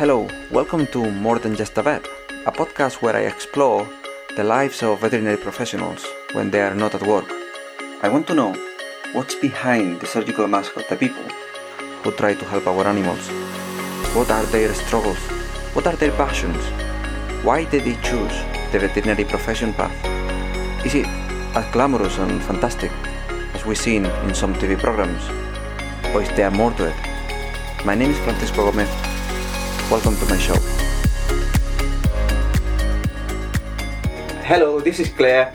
Hello, welcome to More Than Just a Vet, a podcast where I explore the lives of veterinary professionals when they are not at work. I want to know what's behind the surgical mask of the people who try to help our animals. What are their struggles? What are their passions? Why did they choose the veterinary profession path? Is it as glamorous and fantastic as we've seen in some TV programs? Or is there more to it? My name is Francisco Gomez. Welcome to my show. Hello, this is Claire.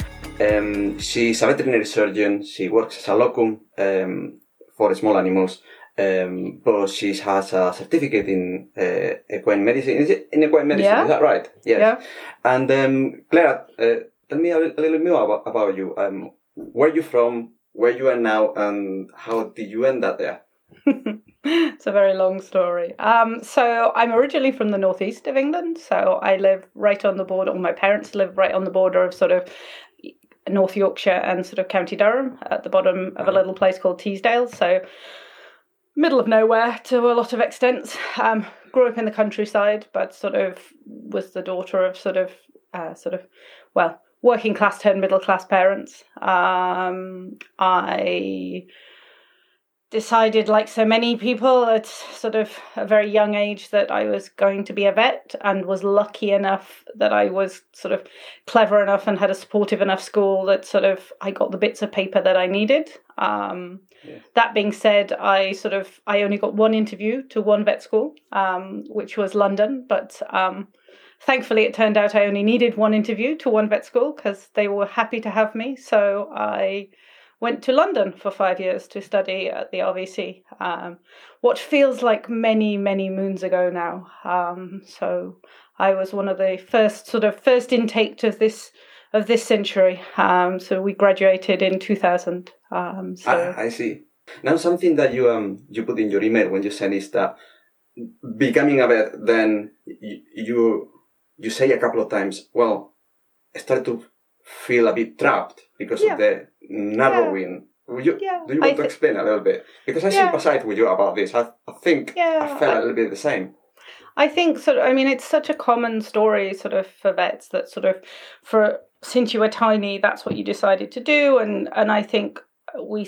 She's a veterinary surgeon. She works as a locum for small animals, but she has a certificate in equine medicine. Is it in equine medicine? Yeah. Is that right? Yes. Yeah. And Claire, tell me a little more about you. Where you from? Where you are now? And how did you end up there? It's a very long story. So I'm originally from the northeast of England. So I live right on the border, or my parents live right on the border of sort of North Yorkshire and sort of County Durham at the bottom of a little place called Teesdale. So middle of nowhere to a lot of extent. Grew up in the countryside, but sort of was the daughter of working class turned middle class parents. I decided, like so many people at sort of a very young age, that I was going to be a vet, and was lucky enough that I was sort of clever enough and had a supportive enough school that sort of I got the bits of paper that I needed. That being said, I only got one interview to one vet school, which was London, but thankfully it turned out I only needed one interview to one vet school because they were happy to have me. So I went to London for 5 years to study at the RVC, what feels like many, many moons ago now. So I was one of the first intake of this century. So we graduated in 2000. I see. Now, something that you put in your email when you sent is that becoming a vet, then you say a couple of times, well, I started to feel a bit trapped because of the narrowing. Do you want to explain a little bit? Because I sympathize with you about this. I think I felt a little bit the same. I think it's such a common story for vets that since you were tiny, that's what you decided to do. And I think we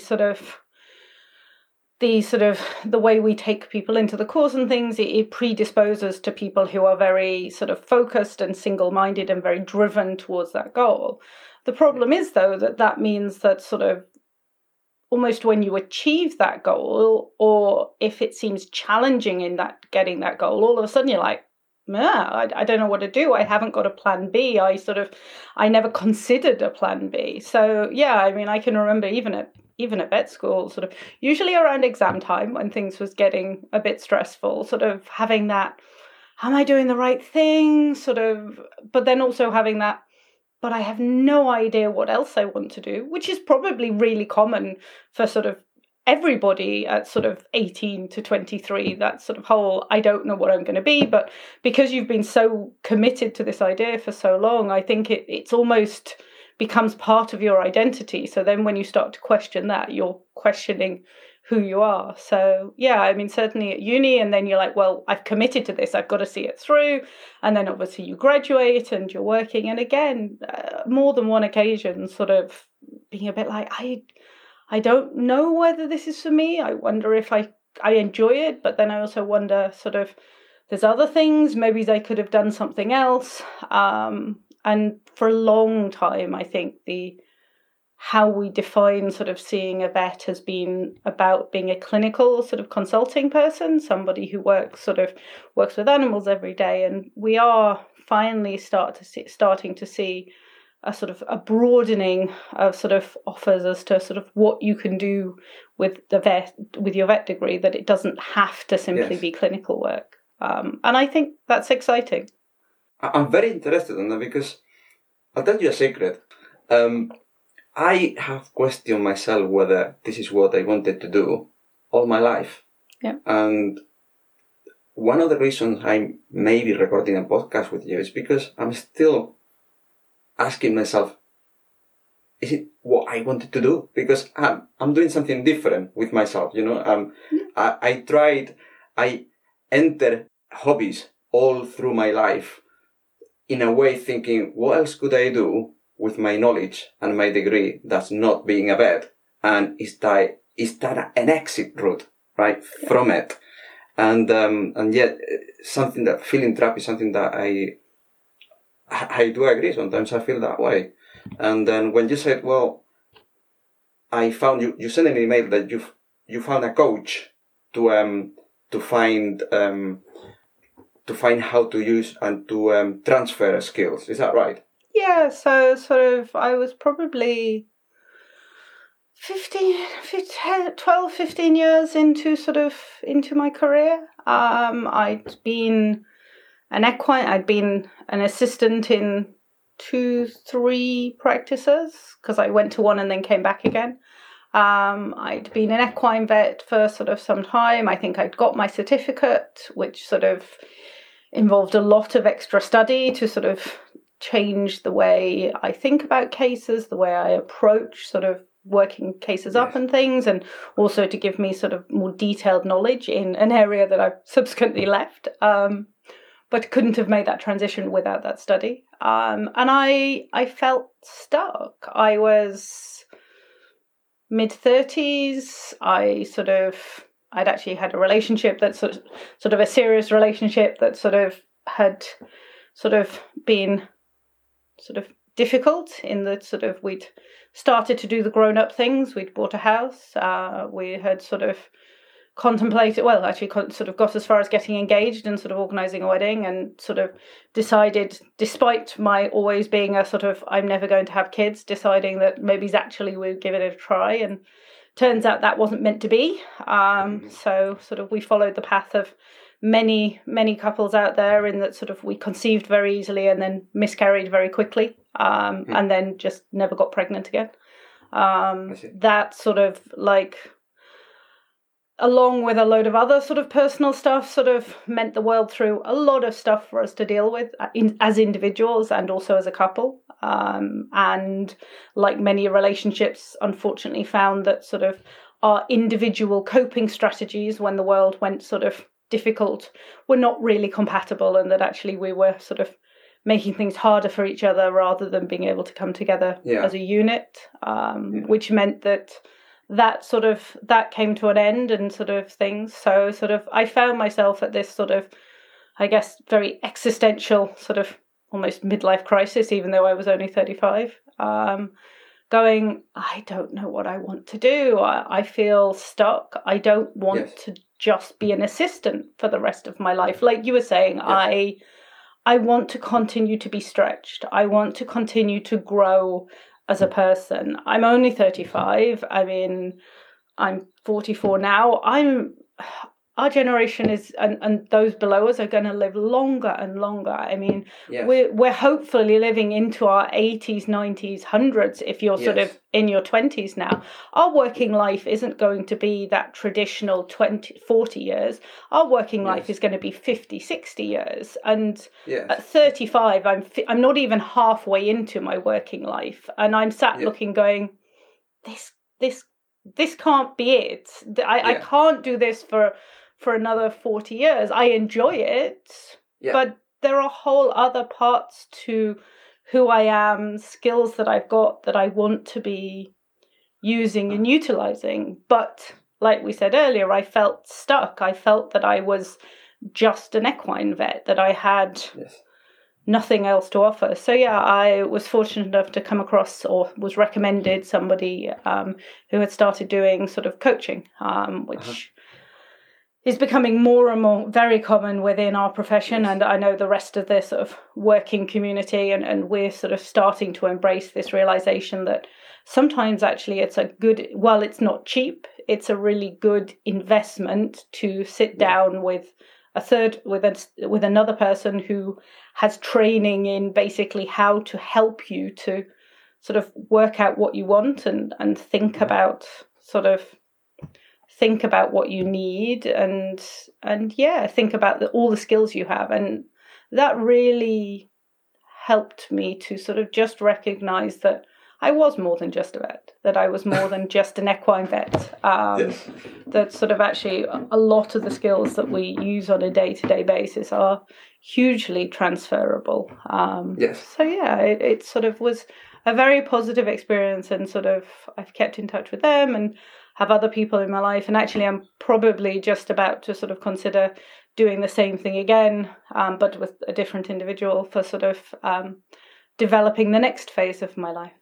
the way we take people into the course and things, it predisposes to people who are very focused and single-minded and very driven towards that goal. The problem is, though, that means that almost when you achieve that goal, or if it seems challenging in getting that goal, all of a sudden you're like, I don't know what to do. I haven't got a plan B. I never considered a plan B. So, I can remember even at vet school, usually around exam time when things was getting a bit stressful, having that, am I doing the right thing? But then also having that, but I have no idea what else I want to do, which is probably really common for everybody at 18 to 23, that whole, I don't know what I'm going to be. But because you've been so committed to this idea for so long, I think it's almost becomes part of your identity. So then when you start to question that, you're questioning who you are. So certainly at uni, and then you're like, well, I've committed to this, I've got to see it through. And then obviously you graduate and you're working. And again, more than one occasion, being a bit like, I don't know whether this is for me. I wonder if I enjoy it, but then I also wonder there's other things, maybe they could have done something else. And for a long time, I think how we define seeing a vet has been about being a clinical consulting person, somebody who works with animals every day. And we are finally starting to see a broadening of offers as to what you can do with your vet degree, that it doesn't have to simply be clinical work. And I think that's exciting. I'm very interested in that because I'll tell you a secret. I have questioned myself whether this is what I wanted to do all my life. Yeah. And one of the reasons I'm maybe recording a podcast with you is because I'm still asking myself, is it what I wanted to do? Because I'm doing something different with myself. I tried, I entered hobbies all through my life, in a way thinking, what else could I do with my knowledge and my degree that's not being a vet? And is that an exit route, right, from it? And yet something that feeling trapped is something that I do agree. Sometimes I feel that way. And then when you said, well, I found you sent an email that you found a coach to find how to use and to transfer skills. Is that right? Yeah. So sort of, I was probably 15 years into my career. I'd been an equine. I'd been an assistant in 2-3 practices because I went to one and then came back again. I'd been an equine vet for sort of some time. I think I'd got my certificate, which sort of involved a lot of extra study to sort of change the way I think about cases, the way I approach sort of working cases up and things, and also to give me sort of more detailed knowledge in an area that I've subsequently left, but couldn't have made that transition without that study. And I felt stuck. I was mid-30s. I'd actually had a relationship that sort of a serious relationship that sort of had sort of been sort of difficult in that sort of we'd started to do the grown-up things. We'd bought a house. We had sort of contemplated, well, actually sort of got as far as getting engaged and sort of organising a wedding, and sort of decided, despite my always being a sort of I'm never going to have kids, deciding that maybe actually we'll give it a try. And turns out that wasn't meant to be. So sort of we followed the path of many, many couples out there in that sort of we conceived very easily and then miscarried very quickly, and then just never got pregnant again. That sort of like, along with a load of other sort of personal stuff, sort of meant the world threw a lot of stuff for us to deal with as individuals and also as a couple. And like many relationships, unfortunately found that sort of our individual coping strategies when the world went sort of difficult were not really compatible, and that actually we were sort of making things harder for each other rather than being able to come together as a unit, which meant that came to an end and sort of things. So sort of I found myself at this sort of, I guess, very existential sort of almost midlife crisis, even though I was only 35, going, I don't know what I want to do. I feel stuck. I don't want to just be an assistant for the rest of my life. Like you were saying, I want to continue to be stretched. I want to continue to grow as a person. I'm only 35. I mean, I'm 44 now. Our generation is, and those below us are going to live longer and longer. I mean, we're hopefully living into our 80s, 90s, 100s if you're sort of in your 20s now. Our working life isn't going to be that traditional 20, 40 years. Our working life is going to be 50, 60 years. And at 35, I'm not even halfway into my working life. And I'm sat looking going, this can't be it. I can't do this for another 40 years. I enjoy it, but there are whole other parts to who I am, skills that I've got that I want to be using and utilizing. But like we said earlier, I felt stuck. I felt that I was just an equine vet, that I had nothing else to offer. So I was fortunate enough to come across, or was recommended, somebody who had started doing sort of coaching, which is becoming more and more very common within our profession. And I know the rest of this sort of working community, and we're sort of starting to embrace this realization that sometimes actually it's a good, while it's not cheap, it's a really good investment to sit down with a third, with another person who has training in basically how to help you to sort of work out what you want and think about what you need and think about all the skills you have. And that really helped me to sort of just recognize that I was more than just a vet, that I was more than just an equine vet. Yes. That sort of actually a lot of the skills that we use on a day-to-day basis are hugely transferable. Yes. So, yeah, it sort of was a very positive experience, and sort of I've kept in touch with them and have other people in my life. And actually, I'm probably just about to sort of consider doing the same thing again, but with a different individual for sort of developing the next phase of my life.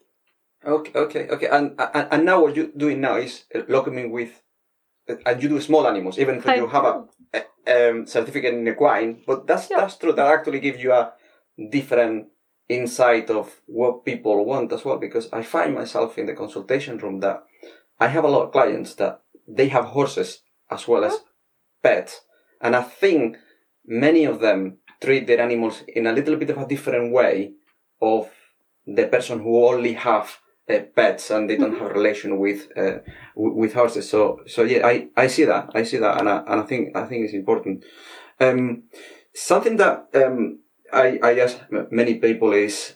Okay. And now what you're doing now is locoming with, and you do small animals, even though you have a certificate in equine. But that's true. That actually gives you a different insight of what people want as well. Because I find myself in the consultation room that I have a lot of clients that they have horses as well as pets, and I think many of them treat their animals in a little bit of a different way of the person who only have pets and they don't have a relation with horses. So yeah, I see that. And I think it's important. Something that I ask many people is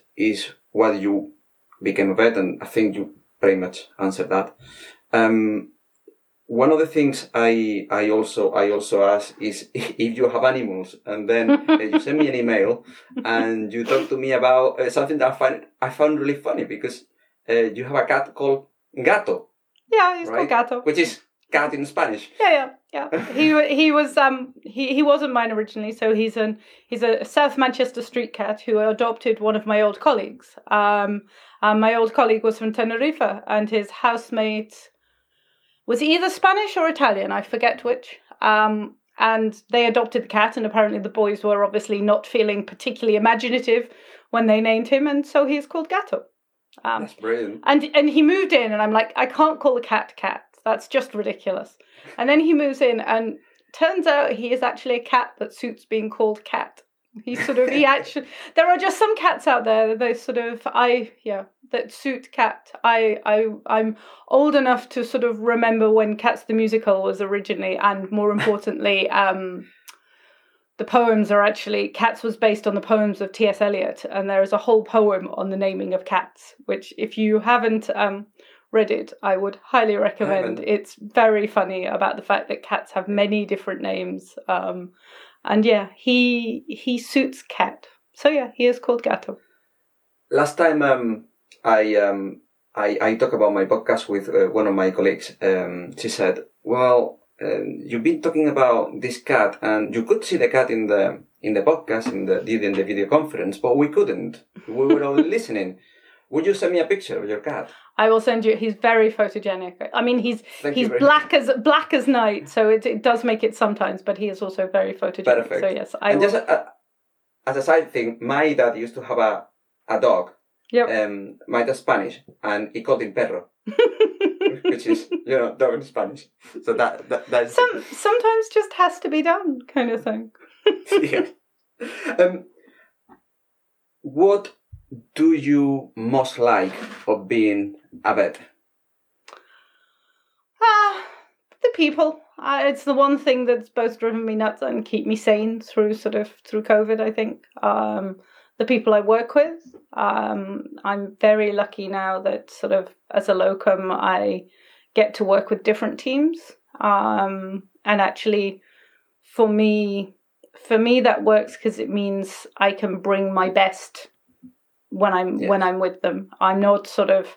why you became a vet, and I think you pretty much answered that. One of the things I also ask is if you have animals, and then you send me an email and you talk to me about something that I found really funny, because you have a cat called Gato. Yeah, he's called Gato, which is cat in Spanish. Yeah. He wasn't mine originally, so he's a South Manchester street cat who adopted one of my old colleagues. My old colleague was from Tenerife, and his housemate was either Spanish or Italian, I forget which, and they adopted the cat, and apparently the boys were obviously not feeling particularly imaginative when they named him, and so he's called Gato. That's brilliant. And he moved in, and I'm like, I can't call the cat, that's just ridiculous. And then he moves in, and turns out he is actually a cat that suits being called cat. He actually, there are just some cats out there that they sort of, that suit cat. I'm old enough to sort of remember when Cats the Musical was originally, and more importantly, the poems are actually, Cats was based on the poems of T.S. Eliot, and there is a whole poem on the naming of cats, which if you haven't read it, I would highly recommend. It's very funny about the fact that cats have many different names, and yeah, he suits cat. So yeah, he is called Gato. Last time I talked about my podcast with one of my colleagues. She said, "Well, you've been talking about this cat, and you could see the cat in the podcast during the video conference, but we couldn't. We were only listening. Would you send me a picture of your cat?" I will send you. He's very photogenic. I mean, he's black as night, so it does make it sometimes. But he is also very photogenic. Perfect. So yes, as a side thing, my dad used to have a dog. Yep. My dad's Spanish, and he called him perro, which is dog in Spanish. So that's sometimes just has to be done, kind of thing. Yeah. What do you most like of being a vet? The people. It's the one thing that's both driven me nuts and keep me sane through COVID, I think. The people I work with. I'm very lucky now that sort of as a locum, I get to work with different teams. And actually, for me, that works because it means I can bring my best when I'm with them. I'm not sort of,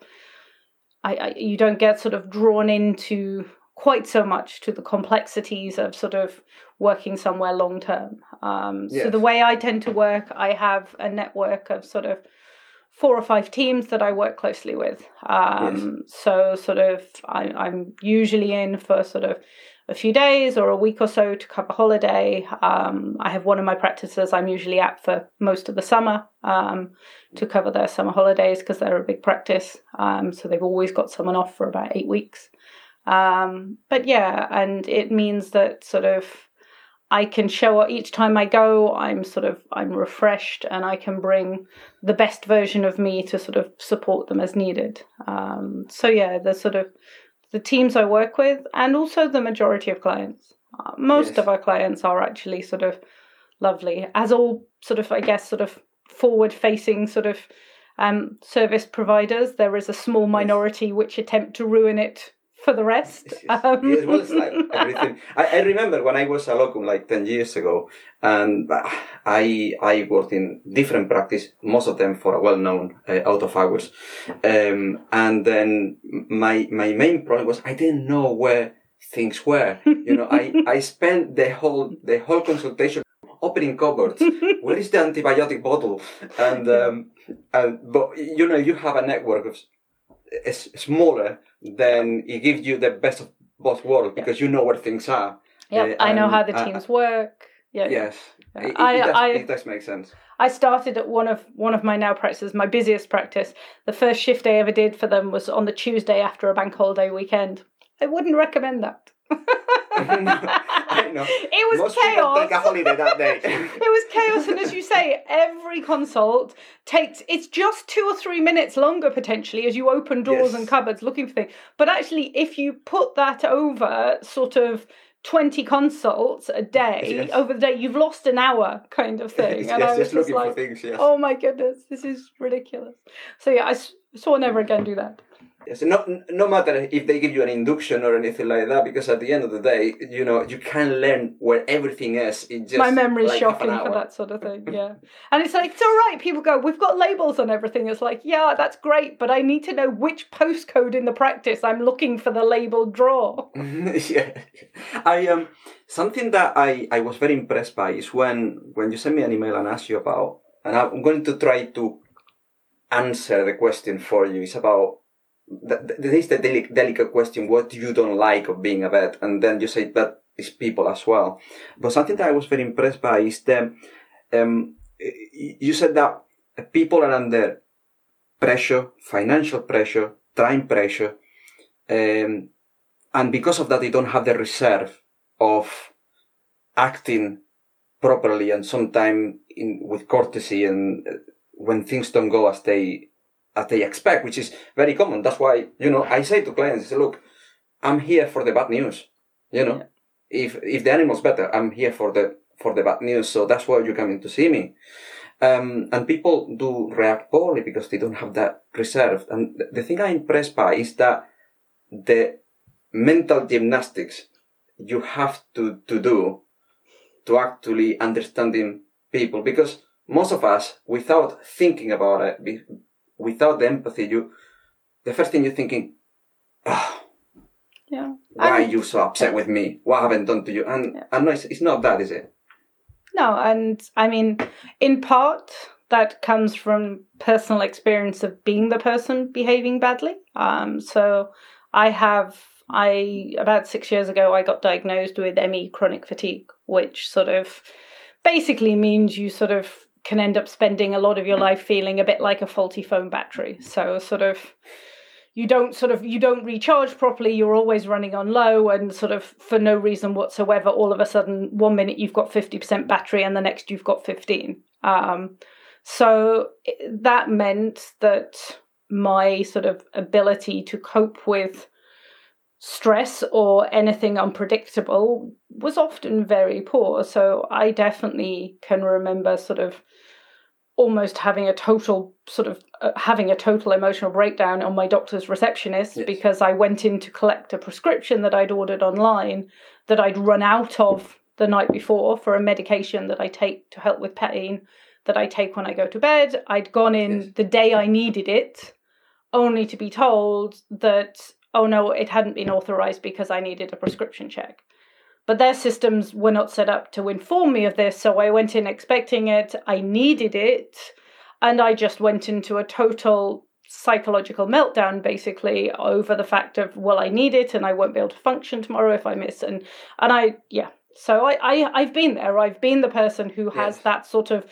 you don't get sort of drawn into quite so much to the complexities of sort of working somewhere long term. Yes. So the way I tend to work, I have a network of sort of 4 or 5 teams that I work closely with. Yes. So sort of I'm usually in for sort of a few days or a week or so to cover holiday. I have one of my practices I'm usually at for most of the summer to cover their summer holidays because they're a big practice. So they've always got someone off for about 8 weeks. But yeah, and it means that sort of I can show up each time I go, I'm refreshed, and I can bring the best version of me to sort of support them as needed. So yeah, the sort of the teams I work with, and also the majority of clients. Most of our clients are actually sort of lovely, as all sort of, I guess, sort of forward-facing sort of service providers. There is a small minority which attempt to ruin it for the rest. Yes, well, it's like everything. I remember when I was a locum like 10 years ago, and I worked in different practice, most of them for a well-known out of hours. And then my main problem was I didn't know where things were. You know, I spent the whole consultation opening cupboards. Where is the antibiotic bottle? And but you know, you have a network of smaller, then it gives you the best of both worlds because you know where things are. Yeah, I know how the teams work. Yeah. Yes, it does make sense. I started at one of my now practices, my busiest practice. The first shift I ever did for them was on the Tuesday after a bank holiday weekend. I wouldn't recommend that. No, it was most chaos. Take a holiday that day. It was chaos, and as you say, every consult it's just 2 or 3 minutes longer potentially as you open drawers and cupboards looking for things. But actually, if you put that over sort of 20 consults a day over the day, you've lost an hour kind of thing. And I was just looking for things. Yes. Oh my goodness, this is ridiculous. So yeah, I swore never again do that. Yes, no matter if they give you an induction or anything like that, because at the end of the day, you know, you can learn where everything is. It just, my memory's like shocking for that sort of thing, yeah. And it's like, it's all right, people go, we've got labels on everything. It's like, yeah, that's great, but I need to know which postcode in the practice I'm looking for the label drawer. Yeah. Something that I was very impressed by is when you send me an email and ask you about, and I'm going to try to answer the question for you, it's about, this is the delicate question, what you don't like of being a vet, and then you say that is people as well. But something that I was very impressed by is that you said that people are under pressure, financial pressure, time pressure, and because of that they don't have the reserve of acting properly and sometimes with courtesy and when things don't go as they expect, which is very common. That's why, you know, I say to clients, I say, look, I'm here for the bad news. You know, if the animal's better, I'm here for the bad news. So that's why you're coming to see me. And people do react poorly because they don't have that reserve. And the thing I'm impressed by is that the mental gymnastics you have to do to actually understanding people, because most of us, without thinking about it, without the empathy, the first thing you're thinking, why are you so upset with me? What have I done to you? And no, it's not that, is it? No, and I mean, in part, that comes from personal experience of being the person behaving badly. So about 6 years ago, I got diagnosed with ME, chronic fatigue, which sort of basically means you sort of can end up spending a lot of your life feeling a bit like a faulty phone battery. So you don't recharge properly. You're always running on low, and sort of for no reason whatsoever, all of a sudden, one minute you've got 50% battery and the next you've got 15. So that meant that my sort of ability to cope with stress or anything unpredictable was often very poor. So I definitely can remember sort of almost having a total emotional breakdown on my doctor's receptionist because I went in to collect a prescription that I'd ordered online that I'd run out of the night before for a medication that I take to help with pain that I take when I go to bed. I'd gone in the day I needed it, only to be told that, oh no, it hadn't been authorised because I needed a prescription check. But their systems were not set up to inform me of this, so I went in expecting it, I needed it, and I just went into a total psychological meltdown, basically, over the fact of, well, I need it, and I won't be able to function tomorrow if I miss. So I've been there. I've been the person who has that sort of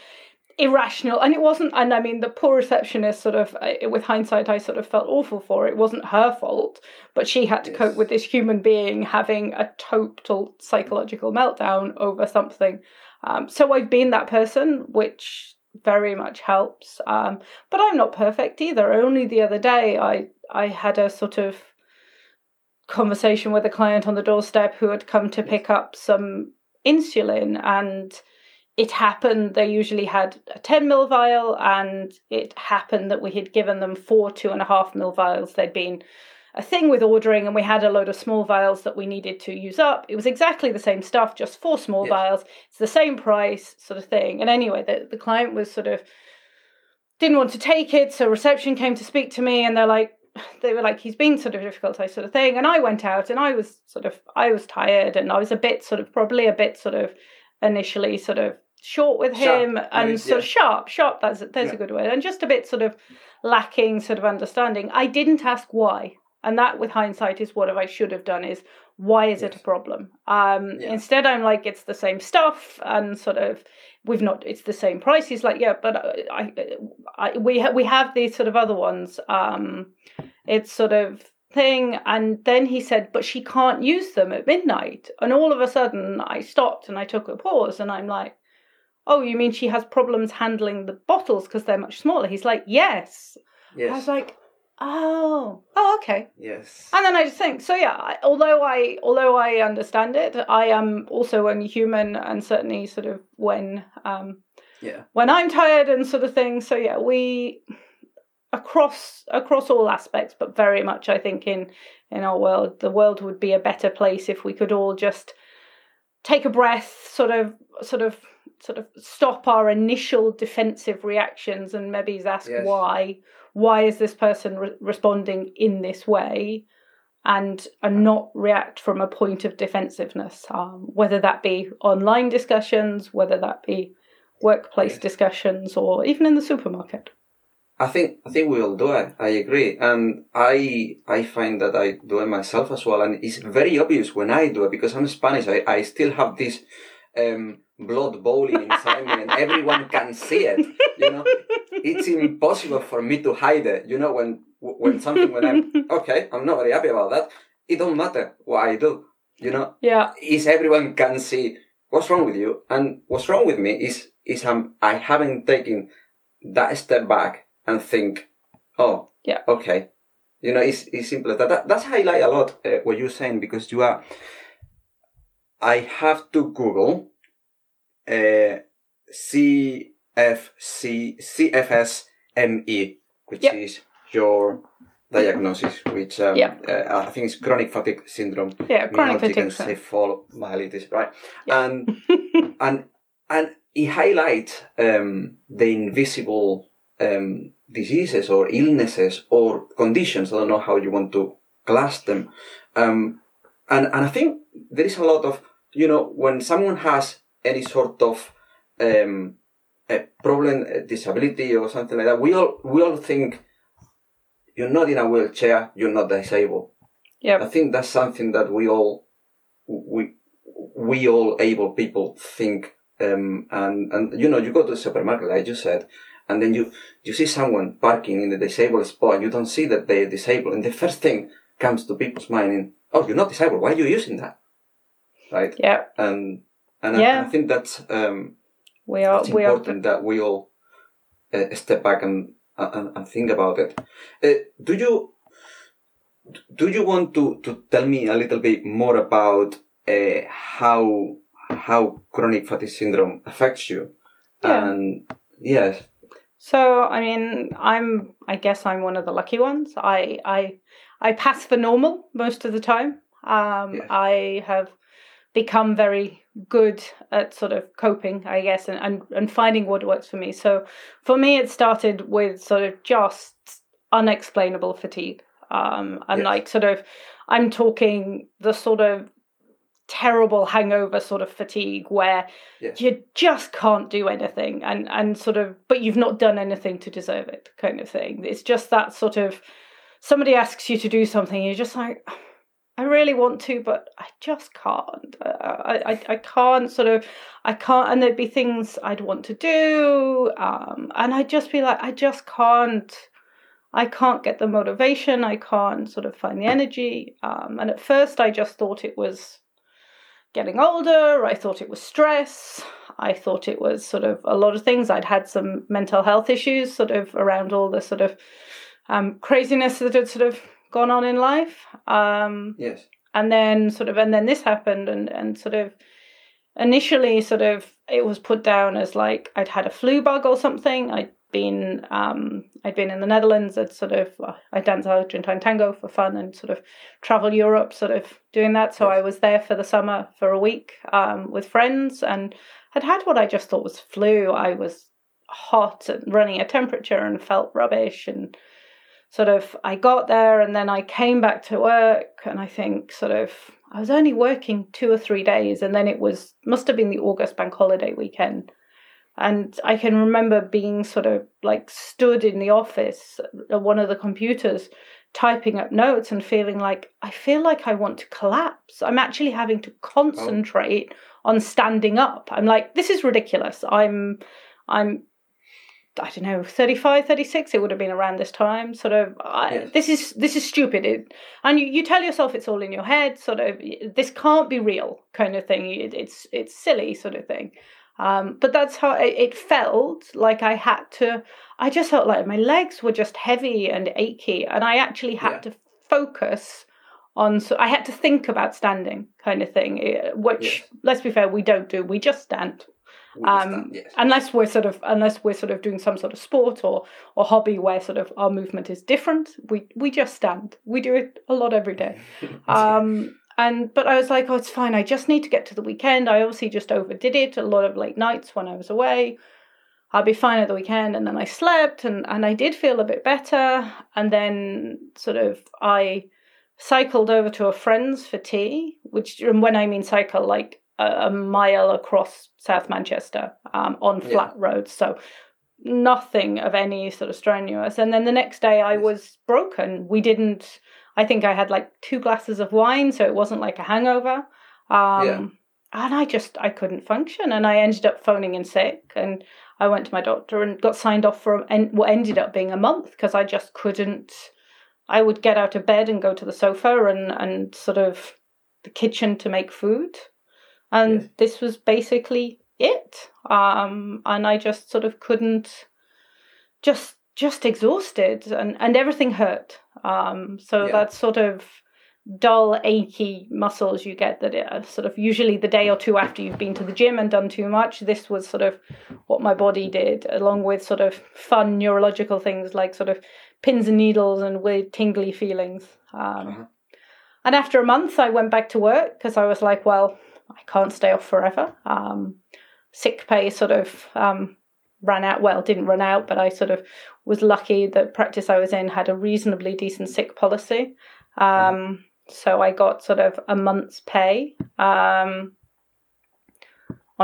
irrational, and it wasn't, and I mean the poor receptionist sort of, with hindsight I sort of felt awful for it. It wasn't her fault, but she had to cope with this human being having a total psychological meltdown over something. So I've been that person, which very much helps, but I'm not perfect either. Only the other day I had a sort of conversation with a client on the doorstep who had come to pick up some insulin, and it happened they usually had a 10 mil vial, and it happened that we had given them 4 2.5 mil vials. There'd been a thing with ordering, and we had a load of small vials that we needed to use up. It was exactly the same stuff, just 4 small vials. It's the same price sort of thing. And anyway, the client was sort of didn't want to take it. So reception came to speak to me, and they were like, he's been sort of difficult, sort of thing. And I went out, and I was tired, and I was probably a bit initially sort of short with him, and sort of sharp, there's a good word, and just a bit sort of lacking sort of understanding. I didn't ask why. And that, with hindsight, is what I should have done, is why is it a problem? Instead, I'm like, it's the same stuff, and sort of, it's the same price. He's like, yeah, but we have these sort of other ones. It's sort of thing. And then he said, but she can't use them at midnight. And all of a sudden, I stopped and I took a pause, and I'm like, oh, you mean she has problems handling the bottles because they're much smaller? He's like, yes. I was like, Oh, okay. Yes. And then I just think, so yeah, although I understand it, I am also only human, and certainly sort of when I'm tired and sort of thing. So yeah, we across all aspects, but very much I think in our world, the world would be a better place if we could all just take a breath, sort of stop our initial defensive reactions, and maybe ask why. Why is this person responding in this way, and not react from a point of defensiveness, whether that be online discussions, whether that be workplace discussions, or even in the supermarket? I think we all do it. I agree. And I find that I do it myself as well. And it's very obvious when I do it, because I'm Spanish. I still have this blood boiling inside me, and everyone can see it, It's impossible for me to hide it, when I'm not very happy about that, it don't matter what I do, Is everyone can see what's wrong with you, and what's wrong with me is I haven't taken that step back and think, it's simple as that. That's highlight a lot what you're saying, because I have to Google CFS ME, which is your diagnosis, which I think is chronic fatigue syndrome. Yeah, chronic fatigue encephalomyelitis, right? Yeah. And it highlights the invisible diseases or illnesses or conditions. I don't know how you want to class them, and I think there is a lot of when someone has any sort of a problem, a disability or something like that, we all think you're not in a wheelchair, you're not disabled. Yeah, I think that's something that we all able people think. And you go to the supermarket, like you said, and then you see someone parking in the disabled spot. You don't see that they are disabled, and the first thing comes to people's mind: you're not disabled. Why are you using that? Right? Yeah. And I think that's important that we all step back and think about it. Do you want to tell me a little bit more about how chronic fatigue syndrome affects you? Yeah. So I guess I'm one of the lucky ones. I pass for normal most of the time. I have become very good at sort of coping, I guess, and finding what works for me. So for me, it started with sort of just unexplainable fatigue. I'm talking the sort of terrible hangover sort of fatigue where you just can't do anything and sort of, but you've not done anything to deserve it kind of thing. It's just that sort of, somebody asks you to do something, and you're just like, I really want to, but I just can't. I can't, and there'd be things I'd want to do, and I'd just be like, I can't get the motivation, I can't sort of find the energy, and at first I just thought it was getting older, I thought it was stress, I thought it was sort of a lot of things. I'd had some mental health issues sort of around all the sort of craziness that had sort of gone on in life. And then this happened, and sort of initially sort of it was put down as like I'd had a flu bug or something. I'd been in the Netherlands. I danced Argentine tango for fun and sort of travel Europe, sort of doing that. So I was there for the summer for a week with friends and had had what I just thought was flu. I was hot and running a temperature and felt rubbish, and sort of I got there and then I came back to work, and I think sort of I was only working 2 or 3 days, and then it was must have been the August bank holiday weekend. And I can remember being sort of like stood in the office at one of the computers typing up notes and feeling like, I feel like I want to collapse. I'm actually having to concentrate on standing up. I'm like, this is ridiculous. I don't know, 35, 36, it would have been around this time, sort of, this is stupid. And you tell yourself it's all in your head, sort of, this can't be real kind of thing. It's silly sort of thing. But that's how it felt like I just felt like my legs were just heavy and achy, and I actually had to focus on, so I had to think about standing kind of thing, which let's be fair, we don't do, we just stand. Unless we're doing some sort of sport or hobby where sort of our movement is different, we just stand. We do it a lot every day. But I was like, oh, it's fine. I just need to get to the weekend. I obviously just overdid it. A lot of late nights when I was away. I'll be fine at the weekend. And then I slept and I did feel a bit better. And then sort of I cycled over to a friend's for tea, which, and when I mean cycle, like, a mile across South Manchester on flat roads, so nothing of any sort of strenuous. And then the next day I was broken. I think I had like 2 glasses of wine, so it wasn't like a hangover. And I couldn't function, and I ended up phoning in sick, and I went to my doctor and got signed off for what ended up being a month, because I just couldn't. I would get out of bed and go to the sofa and sort of the kitchen to make food. And this was basically it. And I just sort of couldn't, just exhausted, and everything hurt. That sort of dull, achy muscles you get that are sort of usually the day or two after you've been to the gym and done too much. This was sort of what my body did, along with sort of fun neurological things like sort of pins and needles and weird tingly feelings. And after a month, I went back to work because I was like, well, I can't stay off forever. Sick pay sort of ran out. Well, didn't run out, but I sort of was lucky that practice I was in had a reasonably decent sick policy. So I got sort of a month's pay on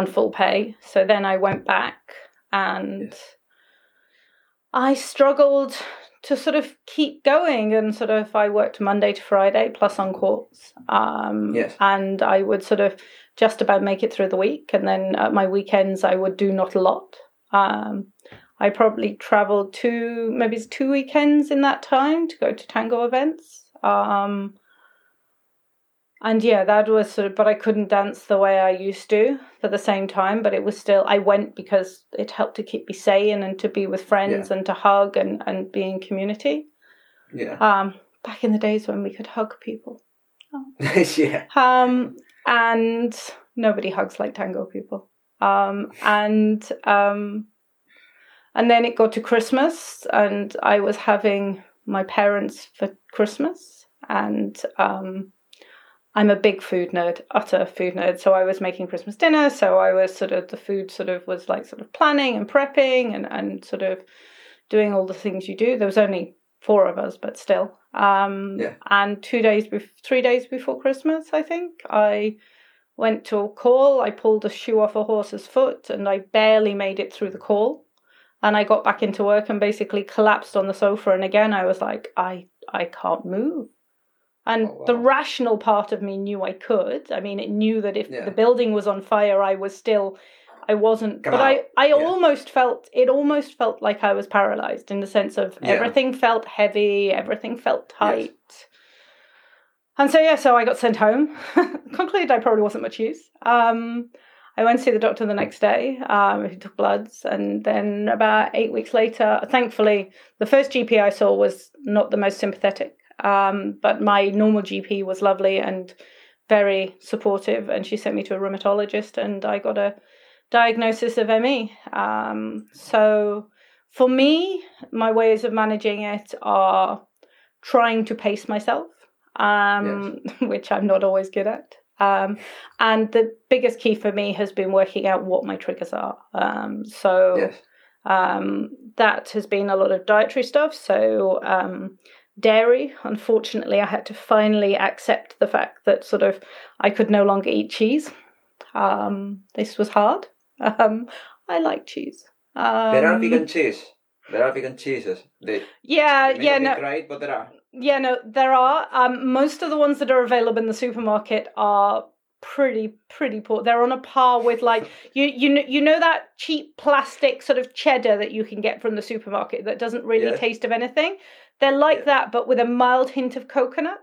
full pay. So then I went back and I struggled to sort of keep going, and sort of I worked Monday to Friday plus on calls, and I would sort of just about make it through the week, and then at my weekends I would do not a lot. I probably traveled 2 weekends in that time to go to tango events, and that was sort of, but I couldn't dance the way I used to for the same time, but it was still, I went because it helped to keep me sane and to be with friends and to hug and be in community. Back in the days when we could hug people. And nobody hugs like tango people. And then it got to Christmas, and I was having my parents for Christmas, and, I'm a big food nerd, utter food nerd. So I was making Christmas dinner. So I was sort of, the food sort of was like sort of planning and prepping and sort of doing all the things you do. There was only 4 of us, but still. And 3 days before Christmas, I think, I went to a call. I pulled a shoe off a horse's foot, and I barely made it through the call. And I got back into work and basically collapsed on the sofa. And again, I was like, I can't move. And the rational part of me knew I could. I mean, it knew that if the building was on fire, I wasn't. But I almost felt like I was paralyzed, in the sense of everything felt heavy, everything felt tight. And so I got sent home. Concluded I probably wasn't much use. I went to see the doctor the next day. He took bloods. And then about 8 weeks later, thankfully, the first GP I saw was not the most sympathetic. But my normal GP was lovely and very supportive, and she sent me to a rheumatologist, and I got a diagnosis of ME. So for me, my ways of managing it are trying to pace myself, which I'm not always good at. And the biggest key for me has been working out what my triggers are. That has been a lot of dietary stuff. So dairy, unfortunately, I had to finally accept the fact that sort of I could no longer eat cheese. This was hard. I like cheese. There are vegan cheese. There are vegan cheeses. Great, but there are. Yeah, no, there are. Most of the ones that are available in the supermarket are pretty poor. They're on a par with, like, you know that cheap plastic sort of cheddar that you can get from the supermarket that doesn't really taste of anything? They're like that, but with a mild hint of coconut.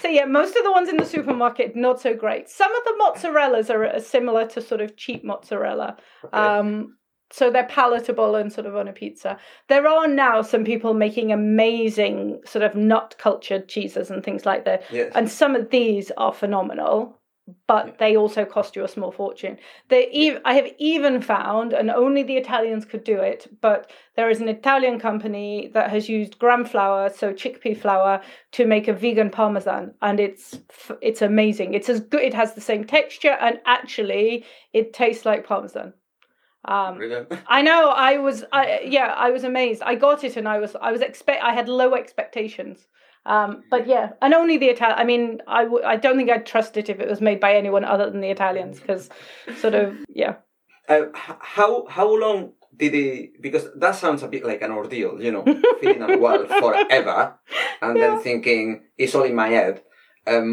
So yeah, most of the ones in the supermarket, not so great. Some of the mozzarellas are similar to sort of cheap mozzarella. Okay. So they're palatable and sort of on a pizza. There are now some people making amazing sort of nut cultured cheeses and things like that. Yes. And some of these are phenomenal, but they also cost you a small fortune. I have even found, and only the Italians could do it, but there is an Italian company that has used gram flour, so chickpea flour, to make a vegan parmesan, and it's amazing. It's as good. It has the same texture, and actually, it tastes like parmesan. I know. I was amazed. I got it, and I had low expectations. But yeah, and only the Italian. I mean, I don't think I'd trust it if it was made by anyone other than the Italians, because sort of how long did it? Because that sounds a bit like an ordeal, you know, feeling unwell forever, and then thinking it's all in my head. How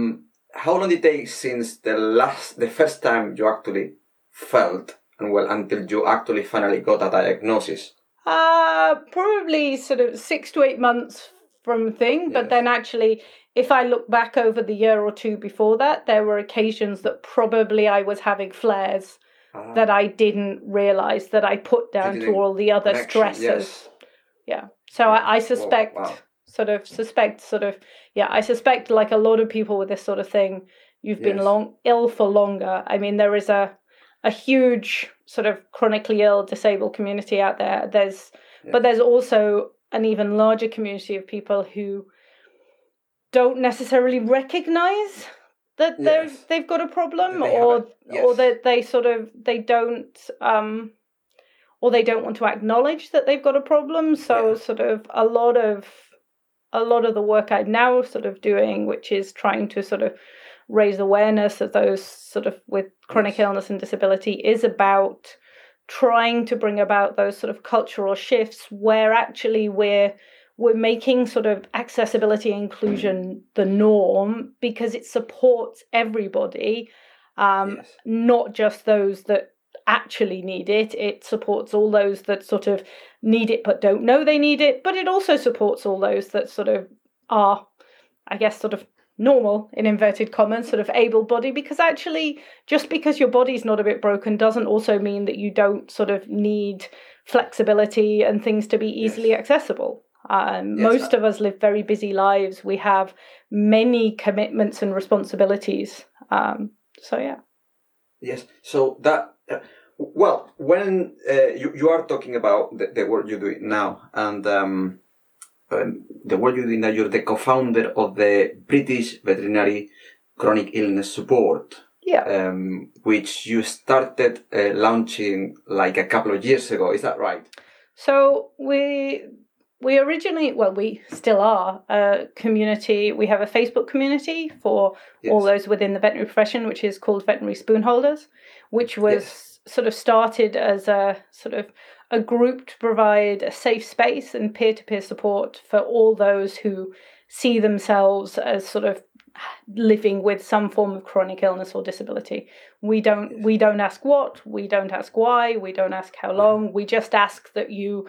long did it take since the first time you actually felt? And well, until you actually finally got a diagnosis? Probably sort of 6 to 8 months from thing. But then actually, if I look back over the year or two before that, there were occasions that probably I was having flares that I didn't realise that I put down to all the other stresses. Yes. Yeah. So I suspect, I suspect, like a lot of people with this sort of thing, you've been ill for longer. I mean, there is a huge sort of chronically ill, disabled community out there. But there's also an even larger community of people who don't necessarily recognise that they've got a problem, or that they don't want to acknowledge that they've got a problem. So sort of a lot of the work I'm now sort of doing, which is trying to sort of raise awareness of those sort of with chronic illness and disability, is about trying to bring about those sort of cultural shifts where actually we're making sort of accessibility inclusion the norm, because it supports everybody, not just those that actually need it. It supports all those that sort of need it but don't know they need it, but it also supports all those that sort of are, I guess, sort of normal, in inverted commas, sort of able-bodied, because actually just because your body's not a bit broken doesn't also mean that you don't sort of need flexibility and things to be easily accessible. Most of us live very busy lives. We have many commitments and responsibilities. Yes. So that, when you are talking about the work you're doing now, and the work you're doing now, you're the co-founder of the British Veterinary Chronic Illness Support, which you started launching like a couple of years ago. Is that right? So we originally, we still are a community. We have a Facebook community for all those within the veterinary profession, which is called Veterinary Spoonholders, which was sort of started as a sort of a group to provide a safe space and peer-to-peer support for all those who see themselves as sort of living with some form of chronic illness or disability. We don't ask what, we don't ask why, we don't ask how long, we just ask that you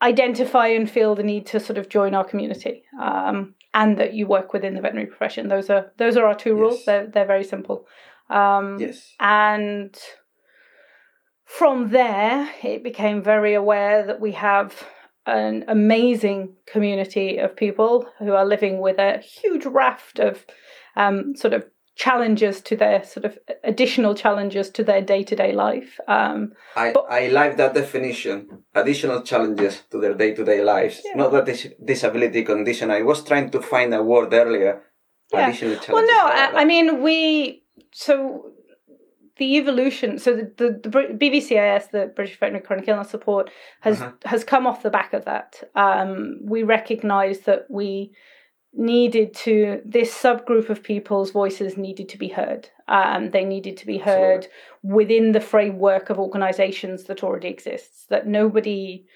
identify and feel the need to sort of join our community, and that you work within the veterinary profession. Those are our two rules. They're very simple. And from there, it became very aware that we have an amazing community of people who are living with a huge raft of sort of challenges to their sort of additional challenges to their day-to-day life. I like that definition, additional challenges to their day-to-day lives, not that this disability condition. I was trying to find a word earlier, additional challenges. Well, no, I mean, the evolution, so the BVCIS, the British Veterinary Chronic Illness Support, has come off the back of that. We recognised that we needed to, this subgroup of people's voices needed to be heard. They needed to be heard within the framework of organisations that already exists, that nobody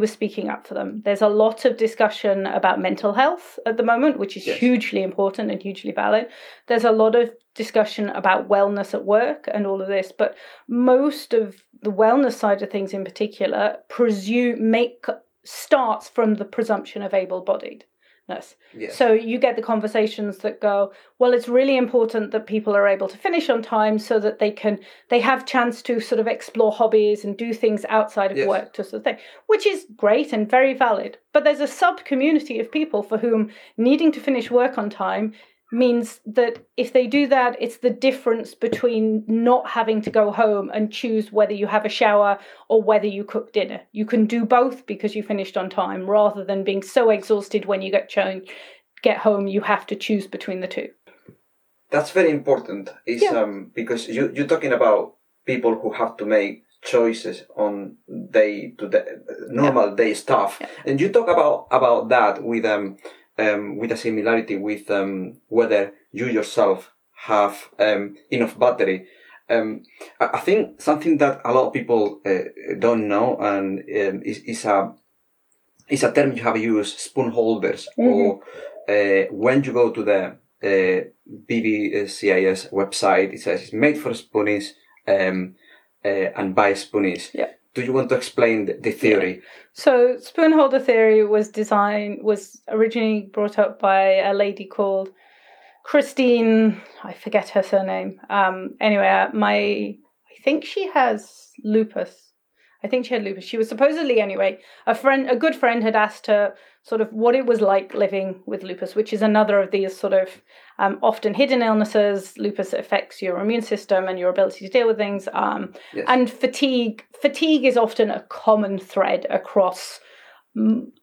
was speaking up for them. There's a lot of discussion about mental health at the moment, which is hugely important and hugely valid. There's a lot of discussion about wellness at work and all of this, but most of the wellness side of things in particular starts from the presumption of able-bodiedness. So you get the conversations that go, well, it's really important that people are able to finish on time so that they have chance to sort of explore hobbies and do things outside of work, to sort of thing, which is great and very valid. But there's a sub-community of people for whom needing to finish work on time means that if they do that, it's the difference between not having to go home and choose whether you have a shower or whether you cook dinner. You can do both because you finished on time, rather than being so exhausted when you get home, you have to choose between the two. That's very important. It's because you're talking about people who have to make choices on day-to-day, normal day stuff. Yeah. And you talk about that with a similarity with whether you yourself have enough battery. I think something that a lot of people don't know, and is a term you have used, spoon holders, or when you go to the BVCIS website, it says it's made for spoonies and by spoonies. Yeah. Do you want to explain the theory? Yeah. So spoonholder theory was originally brought up by a lady called Christine. I forget her surname. Anyway, I think she has lupus. I think she had lupus. She was supposedly, anyway, a good friend had asked her sort of what it was like living with lupus, which is another of these sort of often hidden illnesses. Lupus affects your immune system and your ability to deal with things. And fatigue. Fatigue is often a common thread across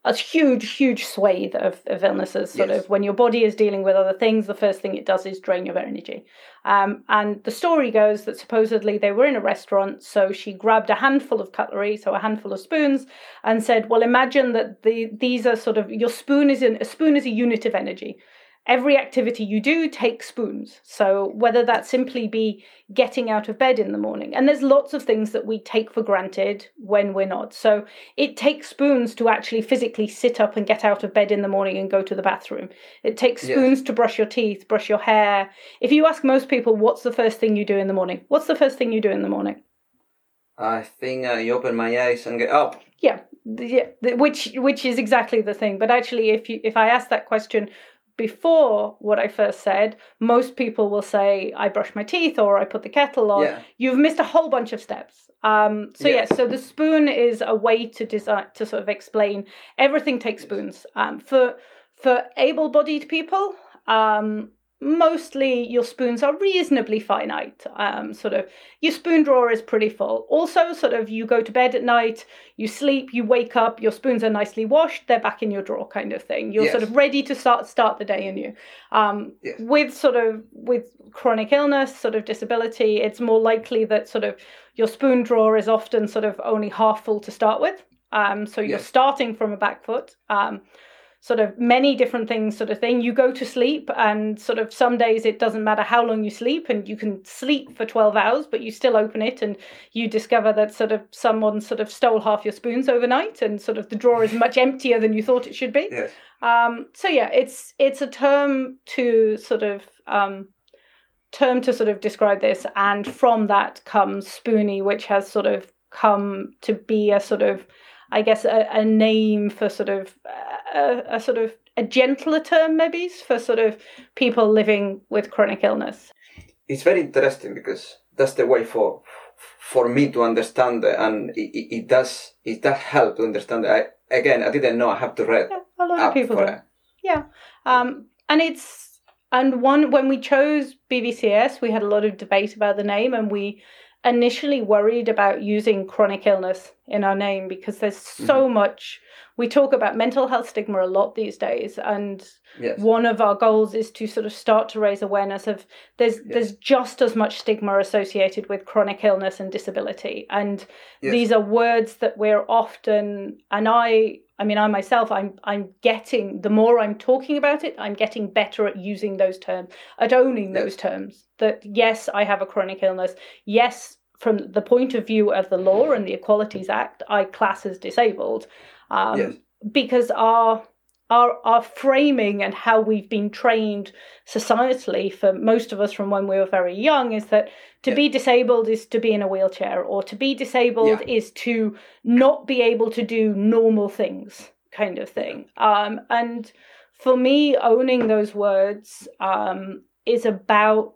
a huge, huge swathe of illnesses. Sort of when your body is dealing with other things, the first thing it does is drain your energy. And the story goes that supposedly they were in a restaurant, so she grabbed a handful of cutlery, so a handful of spoons, and said, well, imagine that these are sort of, your spoon is a spoon is a unit of energy. Every activity you do takes spoons. So whether that simply be getting out of bed in the morning, and there's lots of things that we take for granted when we're not. So it takes spoons to actually physically sit up and get out of bed in the morning and go to the bathroom. It takes spoons to brush your teeth, brush your hair. If you ask most people, what's the first thing you do in the morning? What's the first thing you do in the morning? I think I open my eyes and get up. Yeah, which is exactly the thing. But actually, if I ask that question before what I first said, most people will say, I brush my teeth or I put the kettle on. Yeah. You've missed a whole bunch of steps. So the spoon is a way to design, to sort of explain everything takes spoons. For able-bodied people, mostly your spoons are reasonably finite. Sort of your spoon drawer is pretty full. Also, sort of you go to bed at night, you sleep, you wake up, your spoons are nicely washed, they're back in your drawer, kind of thing. You're sort of ready to start the day anew. With chronic illness, sort of disability, it's more likely that sort of your spoon drawer is often sort of only half full to start with. So you're starting from a back foot. Sort of many different things sort of thing. You go to sleep and sort of some days it doesn't matter how long you sleep, and you can sleep for 12 hours, but you still open it and you discover that sort of someone sort of stole half your spoons overnight, and sort of the drawer is much emptier than you thought it should be. Yes. It's a term to sort of describe this. And from that comes Spoonie, which has sort of come to be a sort of, I guess, a name for sort of a sort of a gentler term, maybe, for sort of people living with chronic illness. It's very interesting because that's the way for me to understand, and it does help to understand. I didn't know I have to read. Yeah, a lot of people do. And it's And when we chose BVCS, we had a lot of debate about the name, and we initially worried about using chronic illness in our name because there's so much. We talk about mental health stigma a lot these days, and one of our goals is to sort of start to raise awareness of there's just as much stigma associated with chronic illness and disability, and these are words that we're often, and I myself, I'm getting, the more I'm talking about it, I'm getting better at using those terms, at owning those terms, that yes, I have a chronic illness. Yes, from the point of view of the law and the Equalities Act, I class as disabled, because our framing and how we've been trained societally for most of us from when we were very young is that to be disabled is to be in a wheelchair, or to be disabled is to not be able to do normal things, kind of thing. And for me, owning those words is about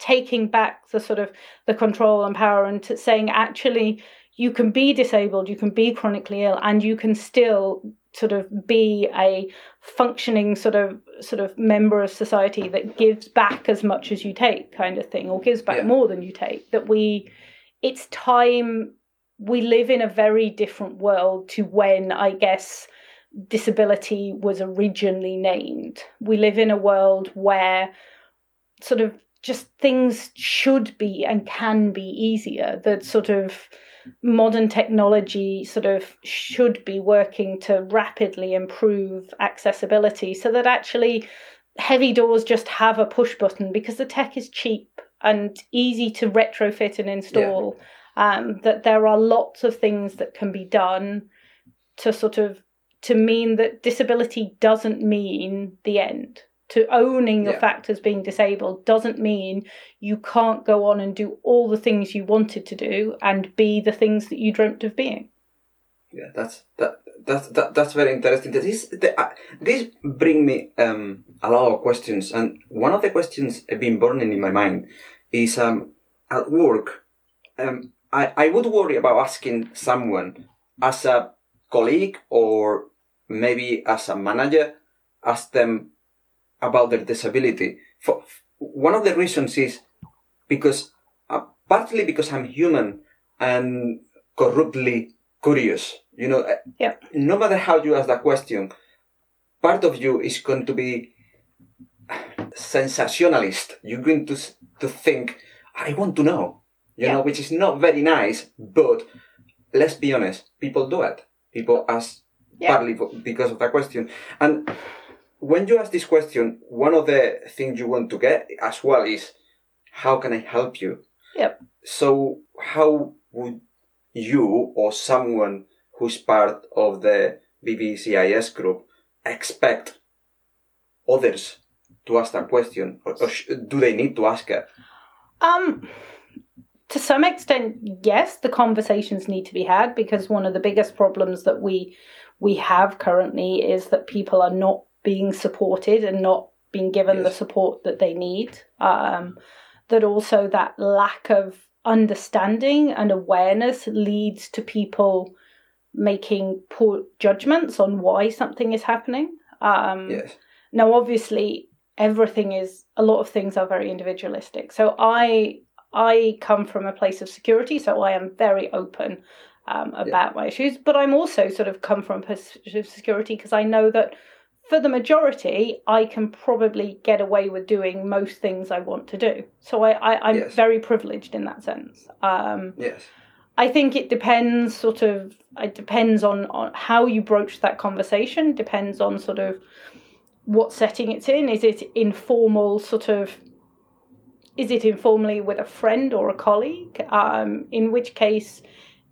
taking back the sort of the control and power and saying, actually, you can be disabled, you can be chronically ill, and you can still sort of be a functioning sort of member of society that gives back as much as you take, kind of thing, or gives back more than you take. That it's time. We live in a very different world to when, I guess, disability was originally named. We live in a world where sort of just things should be and can be easier, that sort of modern technology sort of should be working to rapidly improve accessibility so that actually heavy doors just have a push button because the tech is cheap and easy to retrofit and install, that there are lots of things that can be done to sort of to mean that disability doesn't mean the end. To owning your fact as being disabled doesn't mean you can't go on and do all the things you wanted to do and be the things that you dreamt of being. Yeah, that's very interesting. This brings me a lot of questions, and one of the questions have been burning in my mind is at work. I would worry about asking someone as a colleague or maybe as a manager, ask them about their disability. For one of the reasons is because partly because I'm human and corruptly curious. You know, no matter how you ask that question, part of you is going to be sensationalist. You're going to think, I want to know, you know, which is not very nice, but let's be honest, people do it. People ask partly because of that question. And when you ask this question, one of the things you want to get as well is, how can I help you? Yep. So how would you or someone who's part of the BVCIS group expect others to ask that question? Or do they need to ask it? To some extent, yes, the conversations need to be had, because one of the biggest problems that we have currently is that people are not being supported and not being given the support that they need, that also that lack of understanding and awareness leads to people making poor judgments on why something is happening. Now, obviously, a lot of things are very individualistic. So I come from a place of security, so I am very open about my issues, but I'm also sort of come from a position of security because I know that for the majority, I can probably get away with doing most things I want to do. So I'm very privileged in that sense. I think it depends on how you broach that conversation, depends on sort of what setting it's in. Is it informal is it informally with a friend or a colleague? In which case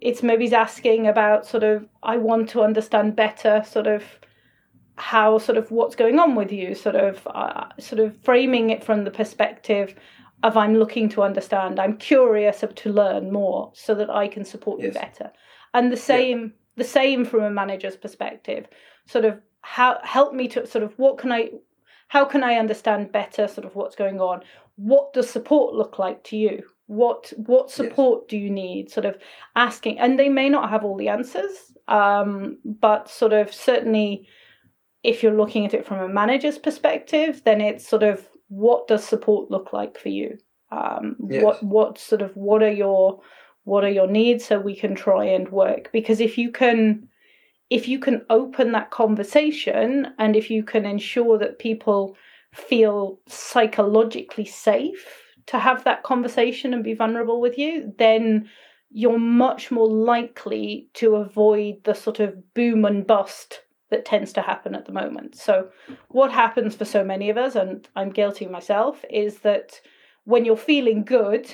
it's maybe asking about I want to understand better how what's going on with you, framing it from the perspective of I'm looking to understand, I'm curious to learn more so that I can support you better. And the same from a manager's perspective, how help me to how can I understand better what's going on? What does support look like to you? What support do you need? Asking, and they may not have all the answers, but certainly if you're looking at it from a manager's perspective, then it's what does support look like for you? Yes. What are your needs, so we can try and work? Because if you can open that conversation, and if you can ensure that people feel psychologically safe to have that conversation and be vulnerable with you, then you're much more likely to avoid the sort of boom and bust that tends to happen at the moment. So what happens for so many of us, and I'm guilty myself, is that when you're feeling good,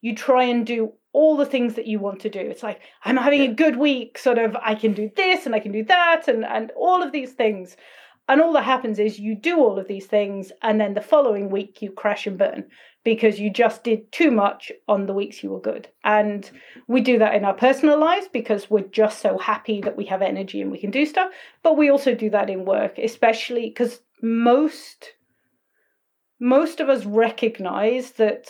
you try and do all the things that you want to do. It's like, I'm having a good week, sort of, I can do this and I can do that and all of these things. And all that happens is you do all of these things, and then the following week you crash and burn because you just did too much on the weeks you were good. And we do that in our personal lives because we're just so happy that we have energy and we can do stuff. But we also do that in work, especially because most of us recognize that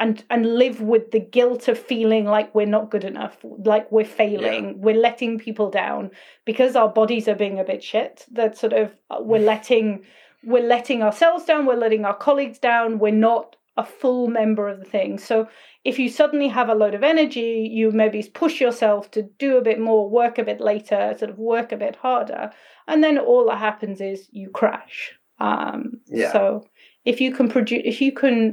and live with the guilt of feeling like we're not good enough, like we're failing, we're letting people down because our bodies are being a bit shit. That sort of, we're letting ourselves down, we're letting our colleagues down, we're not a full member of the thing. So if you suddenly have a load of energy, you maybe push yourself to do a bit more, work a bit later, sort of work a bit harder, and then all that happens is you crash. So if you can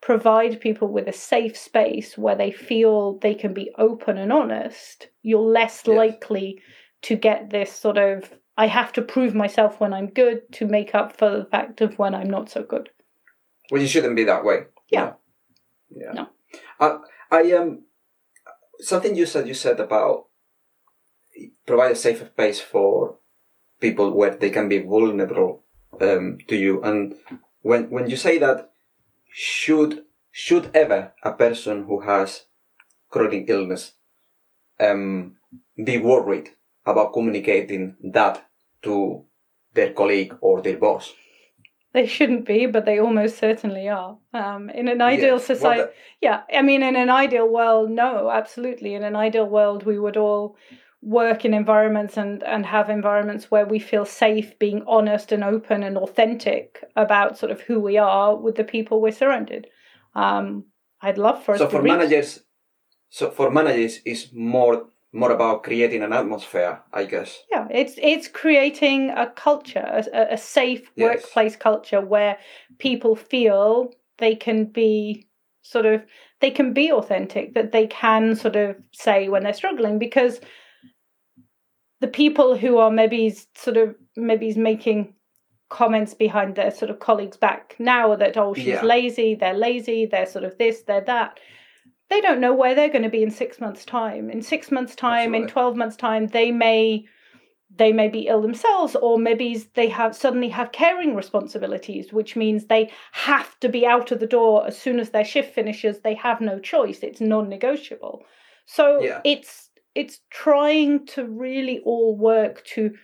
provide people with a safe space where they feel they can be open and honest, you're less likely to get this sort of, I have to prove myself when I'm good to make up for the fact of when I'm not so good. Well, you shouldn't be that way. Yeah. No. I something you said about provide a safe space for people where they can be vulnerable to you. And when you say that, should ever a person who has chronic illness be worried about communicating that to their colleague or their boss? They shouldn't be, but they almost certainly are. In an ideal society, in an ideal world, no, absolutely. In an ideal world, we would all work in environments and have environments where we feel safe being honest and open and authentic about sort of who we are with the people we're surrounded. I'd love for us to reach... So for managers, it's more about creating an atmosphere, I guess. Yeah, it's creating a culture, a safe workplace culture where people feel they can be sort of, they can be authentic, that they can sort of say when they're struggling, because the people who are maybe making comments behind their sort of colleagues' back now that, oh, she's lazy, they're sort of this, they're that. They don't know where they're going to be in 6 months' time. In 6 months' time, in 12 months' time, they may be ill themselves, or maybe they suddenly have caring responsibilities, which means they have to be out of the door as soon as their shift finishes. They have no choice. It's non-negotiable. So it's trying to really all work to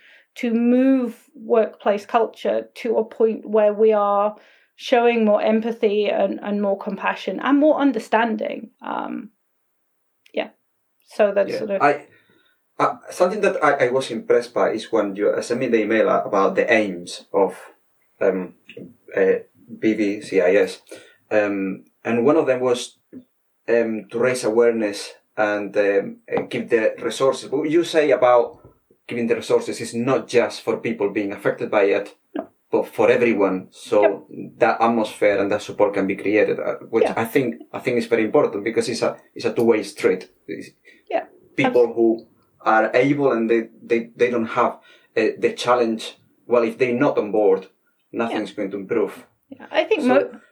move workplace culture to a point where we are showing more empathy and more compassion and more understanding. So that's sort of... something that I was impressed by is when you sent me the email about the aims of BVCIS. And one of them was to raise awareness and give the resources. What you say about giving the resources is not just for people being affected by it, but for everyone. So that atmosphere and that support can be created, which I think is very important, because it's a two-way street. People who are able and they don't have the challenge. Well, if they're not on board, nothing's going to improve. Yeah. I think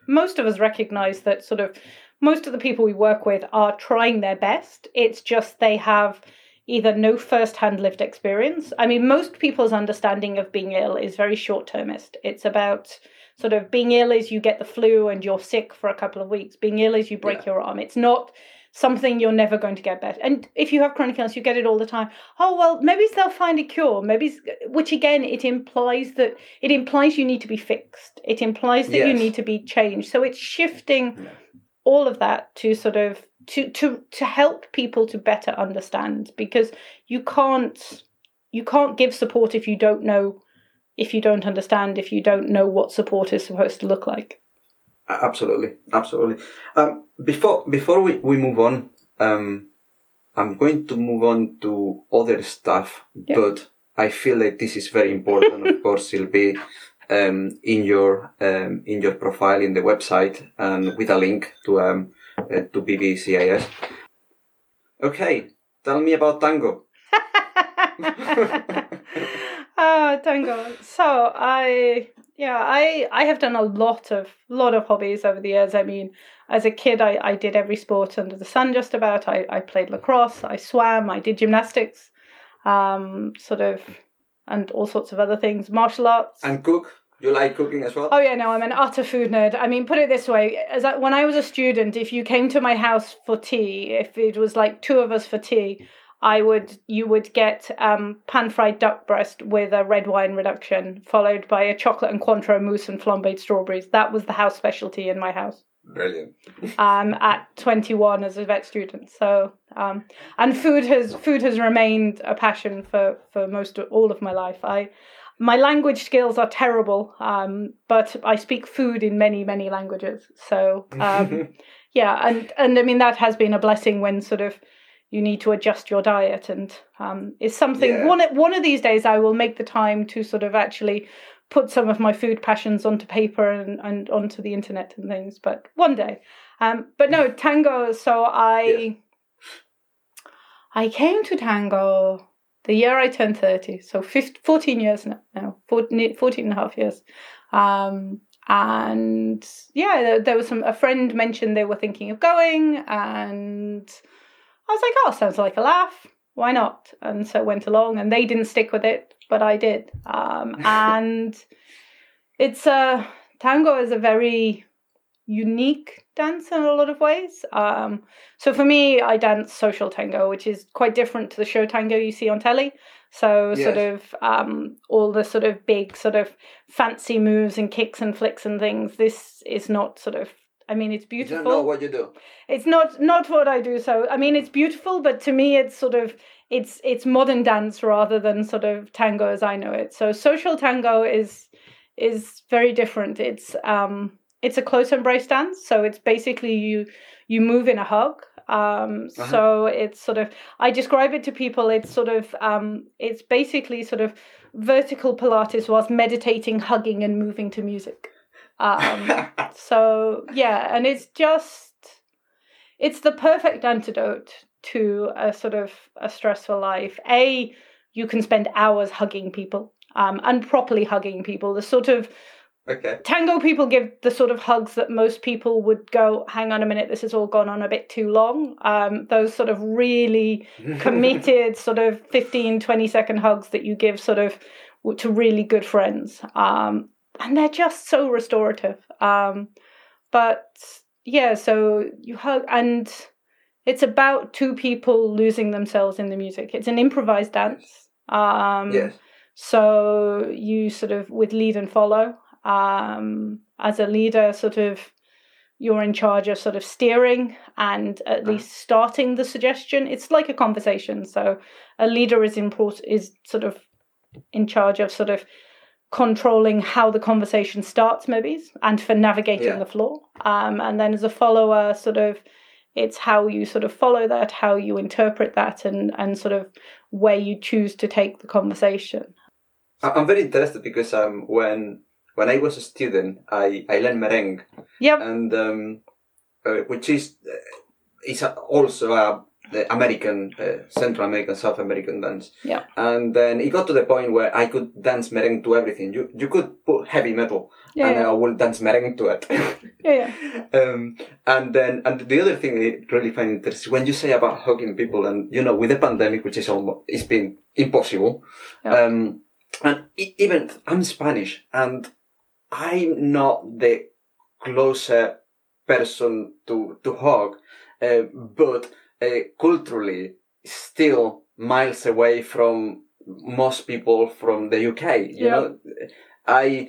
most of us recognise that sort of. Most of the people we work with are trying their best. It's just they have either no first-hand lived experience. I mean, most people's understanding of being ill is very short-termist. It's about sort of being ill is you get the flu and you're sick for a couple of weeks. Being ill is you break your arm. It's not something you're never going to get better. And if you have chronic illness, you get it all the time. Oh, well, maybe they'll find a cure. Maybe, which again, it implies you need to be fixed. It implies that you need to be changed. So it's shifting... all of that to sort of to help people to better understand, because you can't give support if you don't know if you don't understand, if you don't know what support is supposed to look like. Absolutely. Before we move on, I'm going to move on to other stuff, yep. But I feel like this is very important. Of course, it'll be in your profile in the website and with a link to BVCIS. Okay, tell me about tango. Oh, tango. So I have done a lot of hobbies over the years. I mean, as a kid, I did every sport under the sun just about. I played lacrosse, I swam, I did gymnastics, and all sorts of other things, martial arts. And cook? You like cooking as well? Oh, yeah, no, I'm an utter food nerd. I mean, put it this way, when I was a student, if you came to my house for tea, if it was like two of us for tea, you would get pan-fried duck breast with a red wine reduction, followed by a chocolate and Cointreau mousse and flambéed strawberries. That was the house specialty in my house. Brilliant. At 21 as a vet student. So, and food has remained a passion for most of all of my life. My language skills are terrible, but I speak food in many, many languages. So, and I mean, that has been a blessing when you need to adjust your diet, and it's something. Yeah. One of these days, I will make the time to actually put some of my food passions onto paper and onto the internet and things. But one day, but no tango. So I came to tango the year I turned 30, so 14 years now, 14 and a half years. And yeah, there was a friend mentioned they were thinking of going, and I was like, oh, sounds like a laugh. Why not? And so went along, and they didn't stick with it, but I did. And it's tango is a very unique dance in a lot of ways. So for me, I dance social tango, which is quite different to the show tango you see on telly. So yes. All the big fancy moves and kicks and flicks and things. This is not it's beautiful. You don't know what you do. It's not what I do. So, I mean, it's beautiful, but to me, it's it's modern dance rather than tango as I know it. So social tango is very different. It's a close embrace dance. So it's basically you move in a hug. So it's I describe it to people. It's it's basically vertical Pilates whilst meditating, hugging and moving to music. And it's the perfect antidote to a stressful life. You can spend hours hugging people, and properly hugging people. Tango people give the hugs that most people would go, hang on a minute, this has all gone on a bit too long. Those really committed 15, 20 second hugs that you give to really good friends. And they're just so restorative. So you hug, and it's about two people losing themselves in the music. It's an improvised dance. So you with lead and follow. As a leader, you're in charge of steering and at least starting the suggestion. It's like a conversation. So a leader is in charge of controlling how the conversation starts, maybe, and for navigating the floor. And then as a follower, it's how you follow that, how you interpret that, and where you choose to take the conversation. I'm very interested because when I was a student, I learned merengue. Yep. And which is also the American, Central American, South American dance. Yeah. And then it got to the point where I could dance merengue to everything. You could put heavy metal I would dance merengue to it. And the other thing I really find interesting, when you say about hugging people and, with the pandemic, which is almost, it's been impossible. Yeah. And I'm Spanish and I'm not the closer person to hug, but culturally still miles away from most people from the UK. You know, I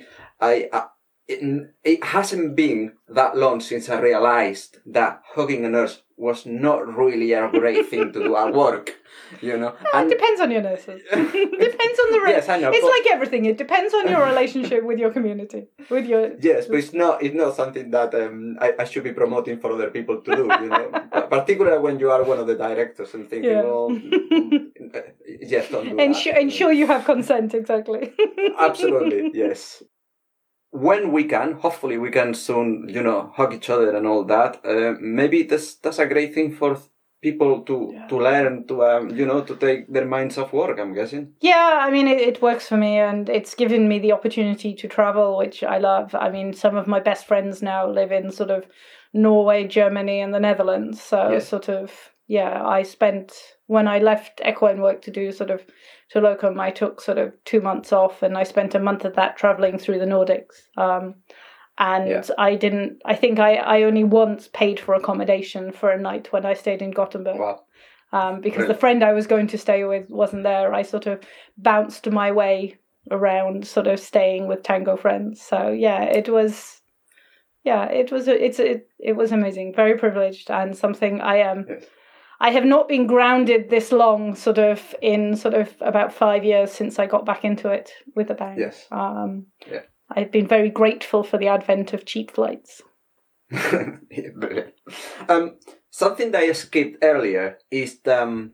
it hasn't been that long since I realized that hugging a nurse was not really a great thing to do at work, you know. No, it depends on your nurses. Depends on the... Yes, I know. It's like everything. It depends on your relationship with your community, with your... Yes, but it's not something that I should be promoting for other people to do, you know. Particularly when you are one of the directors and thinking, well... yes, don't do that. Ensure you have consent, exactly. Absolutely, yes. When we can, hopefully we can soon, you know, hug each other and all that. Maybe that's a great thing for people to learn, to, you know, to take their minds off work, I'm guessing. Yeah, I mean, it works for me, and it's given me the opportunity to travel, which I love. I mean, some of my best friends now live in sort of Norway, Germany and the Netherlands. So yes. I spent... When I left equine work to do to locum, I took 2 months off, and I spent a month of that traveling through the Nordics. I only once paid for accommodation for a night when I stayed in Gothenburg. Wow. Because the friend I was going to stay with wasn't there. I bounced my way around staying with tango friends. So it was amazing, very privileged, and something I am. Yes. I have not been grounded this long, about 5 years since I got back into it with a bang. Yes. I've been very grateful for the advent of cheap flights. Something that I skipped earlier is a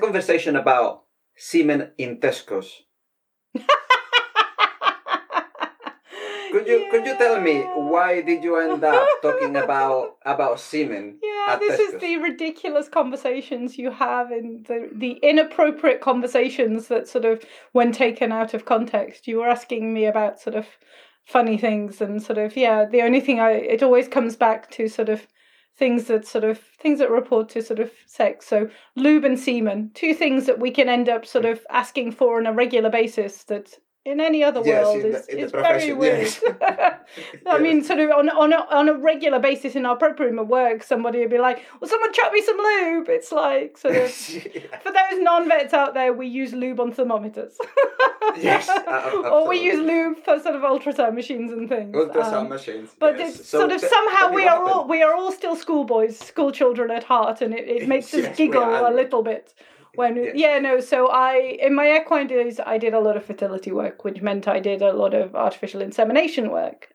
conversation about semen in Tesco's. Could you tell me why did you end up talking about semen? Yeah, this Tesco's? Is the ridiculous conversations you have, and the inappropriate conversations that when taken out of context. You were asking me about funny things, and the only thing it always comes back to things that report to sex. So lube and semen, two things that we can end up asking for on a regular basis that. In any other world, it's very weird. Yes. I mean, on a regular basis in our prep room at work, somebody would be like, "Well, someone chuck me some lube." It's like for those non-vets out there, we use lube on thermometers. Yes, or we use lube for ultrasound machines and things. Ultrasound machines. But yes. It's somehow we are all still schoolboys, school children at heart, and it makes us giggle a little bit. In my equine days, I did a lot of fertility work, which meant I did a lot of artificial insemination work.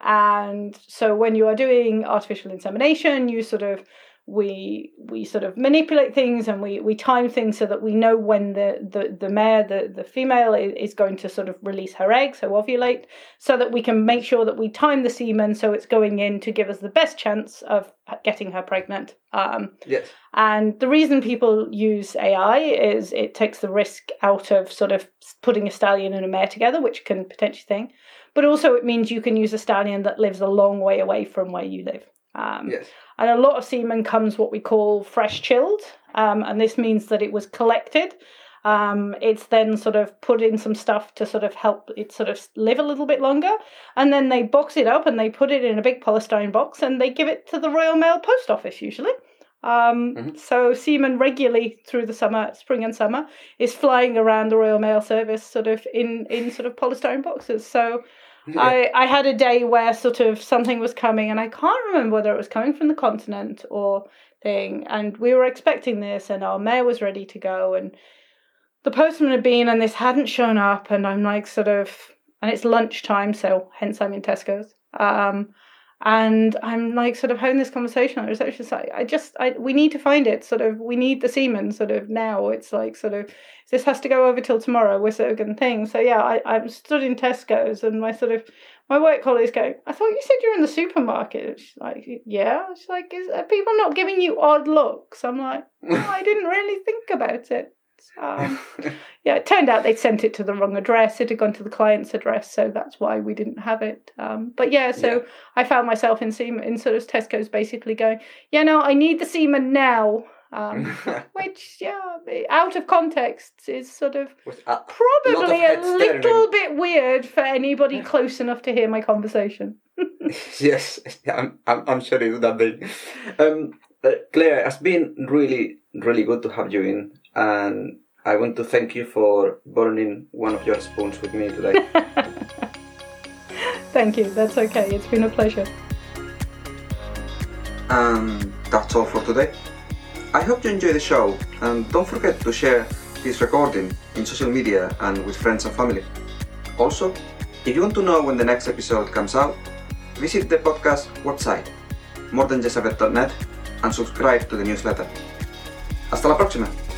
And so when you are doing artificial insemination, you we manipulate things, and we time things so that we know when the mare, the female, is going to release her egg, so ovulate, so that we can make sure that we time the semen so it's going in to give us the best chance of getting her pregnant. Yes. And the reason people use AI is it takes the risk out of putting a stallion and a mare together, which can potentially thing, but also it means you can use a stallion that lives a long way away from where you live. Yes. And a lot of semen comes what we call fresh chilled, and this means that it was collected. It's then put in some stuff to help it live a little bit longer, and then they box it up and they put it in a big polystyrene box and they give it to the Royal Mail Post Office usually. So semen regularly through the summer, spring and summer, is flying around the Royal Mail Service in polystyrene boxes. So. Yeah. I had a day where something was coming, and I can't remember whether it was coming from the continent or thing, and we were expecting this, and our mare was ready to go, and the postman had been, and this hadn't shown up, and I'm like and it's lunchtime, so hence I'm in Tesco's, and I'm like having this conversation on the reception side. We need to find it. We need the semen now. It's like this has to go over till tomorrow. We're going thing. So yeah, I'm stood in Tesco's, and my my work colleague's going, "I thought you said you're in the supermarket." She's like, "Yeah." She's like, "Are people not giving you odd looks?" I'm like, "No, I didn't really think about it." It turned out they'd sent it to the wrong address. It had gone to the client's address, so that's why we didn't have it. I found myself in Tesco's basically going, "Yeah, no, I need the semen now," which out of context is probably a little bit weird for anybody close enough to hear my conversation. Yes, I'm sure it would have been. Claire, it's been really, really good to have you in. And I want to thank you for burning one of your spoons with me today. Thank you, that's okay. It's been a pleasure. And that's all for today. I hope you enjoy the show, and don't forget to share this recording in social media and with friends and family. Also, if you want to know when the next episode comes out, visit the podcast website, morethanjustavet.net, and subscribe to the newsletter. Hasta la próxima!